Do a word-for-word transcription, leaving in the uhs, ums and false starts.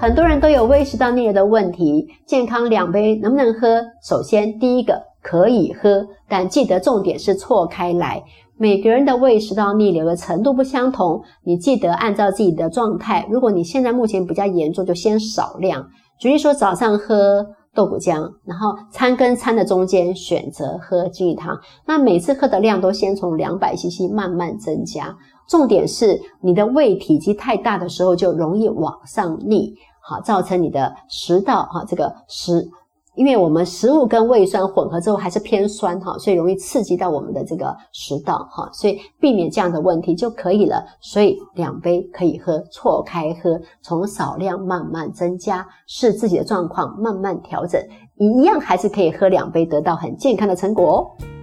很多人都有胃食道逆流的问题，健康两杯能不能喝？首先第一个，可以喝，但记得重点是错开来。每个人的胃食道逆流的程度不相同，你记得按照自己的状态，如果你现在目前比较严重，就先少量。举例说早上喝豆鼓浆，然后餐跟餐的中间选择喝金鱼汤，那每次喝的量都先从 两百 C C 慢慢增加。重点是你的胃体积太大的时候就容易往上逆，好，造成你的食道啊这个食因为我们食物跟胃酸混合之后还是偏酸，所以容易刺激到我们的这个食道，所以避免这样的问题就可以了。所以两杯可以喝，错开喝，从少量慢慢增加，视自己的状况慢慢调整，一样还是可以喝两杯得到很健康的成果哦。